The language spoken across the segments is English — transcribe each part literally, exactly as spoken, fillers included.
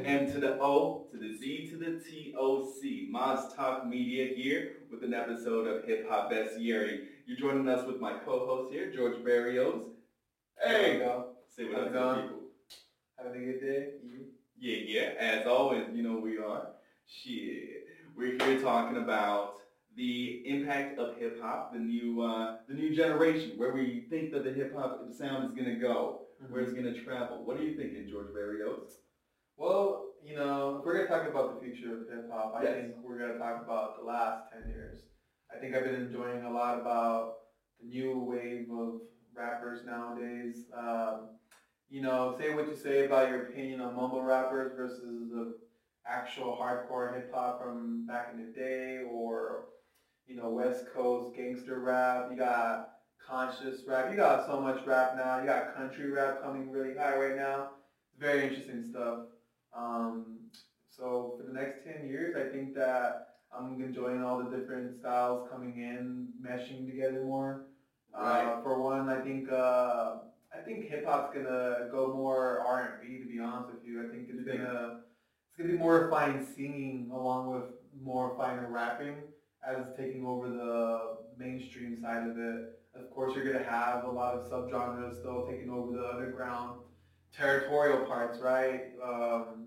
the M to the O to the Z to the T O C. Moz Talk Media here with an episode of Hip Hop Bestiary. You're joining us with my co-host here, George Berrios. Hey! Say what up to people. Having a good day? Mm-hmm. Yeah, yeah. As always, you know we are. Shit. We're here talking about the impact of hip hop, the new uh, the new generation, where we think that the hip hop sound is going to go, mm-hmm. where it's going to travel. What are you thinking, George Berrios? Well, you know, if we're going to talk about the future of hip hop, I yes. think we're going to talk about the last ten years. I think I've been enjoying a lot about the new wave of rappers nowadays. Um, you know, say what you say about your opinion on mumble rappers versus the actual hardcore hip hop from back in the day, or, you know, West Coast gangster rap. You got conscious rap. You got so much rap now. You got country rap coming really high right now. It's very interesting stuff. Um, so for the next ten years, I think that I'm enjoying all the different styles coming in, meshing together more. Right. Uh, for one, I think uh, I think hip hop's gonna go more R and B. To be honest with you, I think it's gonna it's gonna be more refined singing along with more finer rapping as taking over the mainstream side of it. Of course, you're gonna have a lot of subgenres still taking over the underground territorial parts, right? Um,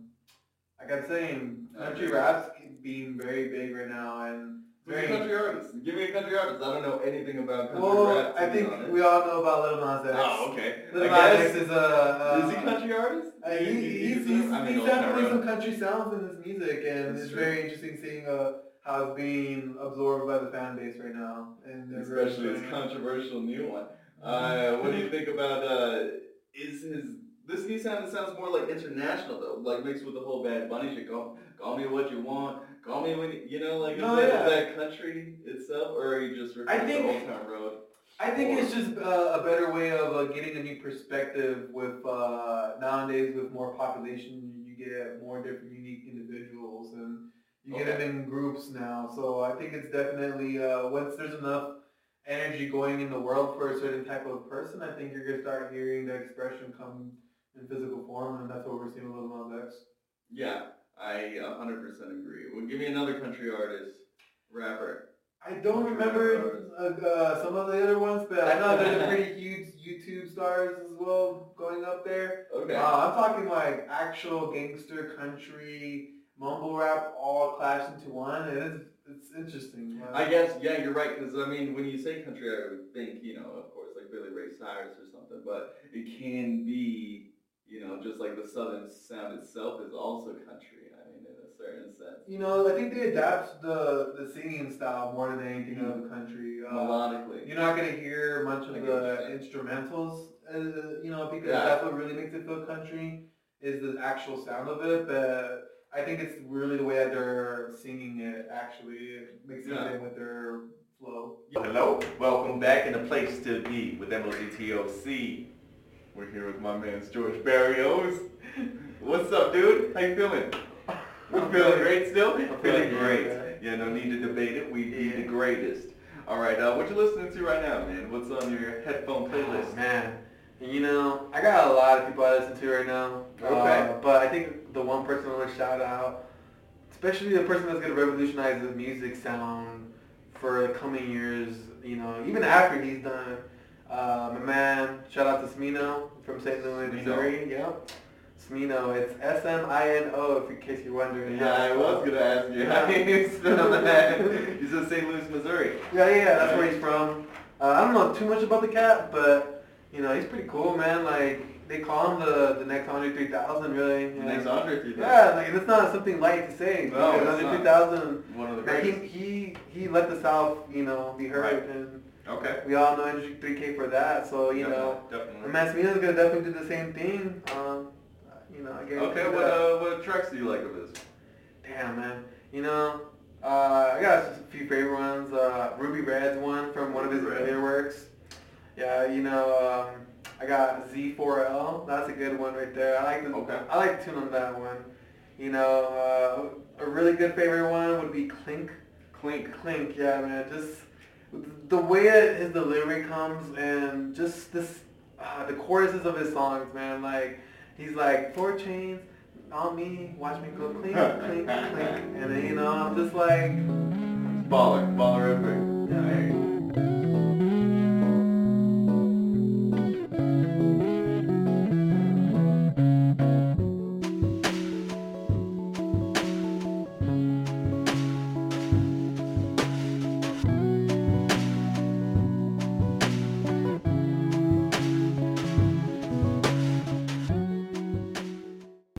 like I'm saying, country okay. raps being very big right now, and very country artists. Give me a country artist. I don't know anything about country well, rap. Well, I think honest. we all know about Lil Nas X. Oh, okay. Lil Nas X is a uh, is he country artist? Uh, he, he's he's, he's, I mean, he's definitely some country sounds in his music, and That's it's true. very interesting seeing uh, how it's being absorbed by the fan base right now, and especially his controversial new one. Uh, what do you think about uh, is his this new sound? It sounds more like international though, like mixed with the whole Bad Bunny shit. Call, call me what you want. Call me when, you know, like, no, is, that, yeah. is that country itself, or are you just referring to Old Town Road? I think or, it's just uh, a better way of uh, getting a new perspective with, uh, nowadays, with more population, you get more different unique individuals, and you okay. get them in groups now, so I think it's definitely, uh, once there's enough energy going in the world for a certain type of person, I think you're going to start hearing the expression come in physical form, and that's what we're seeing with Lil Nas X. Yeah. I one hundred percent agree. Well, give me another country artist, rapper. I don't country remember uh, uh, some of the other ones, but I know there's pretty huge YouTube stars as well going up there. Okay. Uh, I'm talking like actual gangster country mumble rap all clashed into one, and it's it's interesting. Right? I guess yeah, you're right. Because I mean, when you say country, I would think you know, of course, like Billy Ray Cyrus or something, but it can be. You know, just like the Southern sound itself is also country, I mean, in a certain sense. You know, I think they adapt the, the singing style more than anything mm-hmm. out of the country. Uh, Melodically. You're not going to hear much of the instrumentals, uh, you know, because yeah. that's what really makes it feel country, is the actual sound of it. But I think it's really the way that they're singing it, actually. It makes it yeah. fit with their flow. Hello. Welcome back in the place to be with M O Z T O C. We're here with my man George Berrios. What's up, dude? How you feeling? We're feeling great still? I'm feeling great. Yeah. yeah, no need to debate it. We be yeah. the greatest. All right, uh, what you listening to right now, man? What's on your headphone playlist? Oh, man, you know, I got a lot of people I listen to right now. Okay. Uh, but I think the one person I want to shout out, especially the person that's going to revolutionize the music sound for the coming years, you know, even after he's done. Uh, my man, shout out to Smino from Saint Louis, Missouri. Yep. Smino, it's S M I N O, in case you're wondering. Yeah, I was going to ask you. How do you spell that? He's in Saint Louis, Missouri. Yeah, yeah, that's where he's from. Uh, I don't know too much about the cat, but, you know, he's pretty cool, man. Like, they call him the, the next Andre three thousand, really. The next Andre three thousand? Yeah, like, it's not something light to say. No, it's Andre three thousand, one of the greatest. He, he, he let the South, you know, be heard. Right. And, okay. We all know Andre three K for that, so you definitely, know. Definitely. Masmino's gonna definitely do the same thing. Um, you know. I okay. What uh, what tracks do you like of this? Damn, man. You know, uh, I got a few favorite ones. Uh, Ruby Red's one from one Ruby of his Red. earlier works. Yeah, you know, um, I got Z four L. That's a good one right there. I like the okay. I like the tune on that one. You know, uh, a really good favorite one would be Clink. Clink. Clink. Yeah, man. Just. The way it, his delivery comes and just this, uh, the choruses of his songs, man, like, he's like, four chains, all me, watch me go clink, clink, clink, and then, you know, I'm just like, baller, ballerific.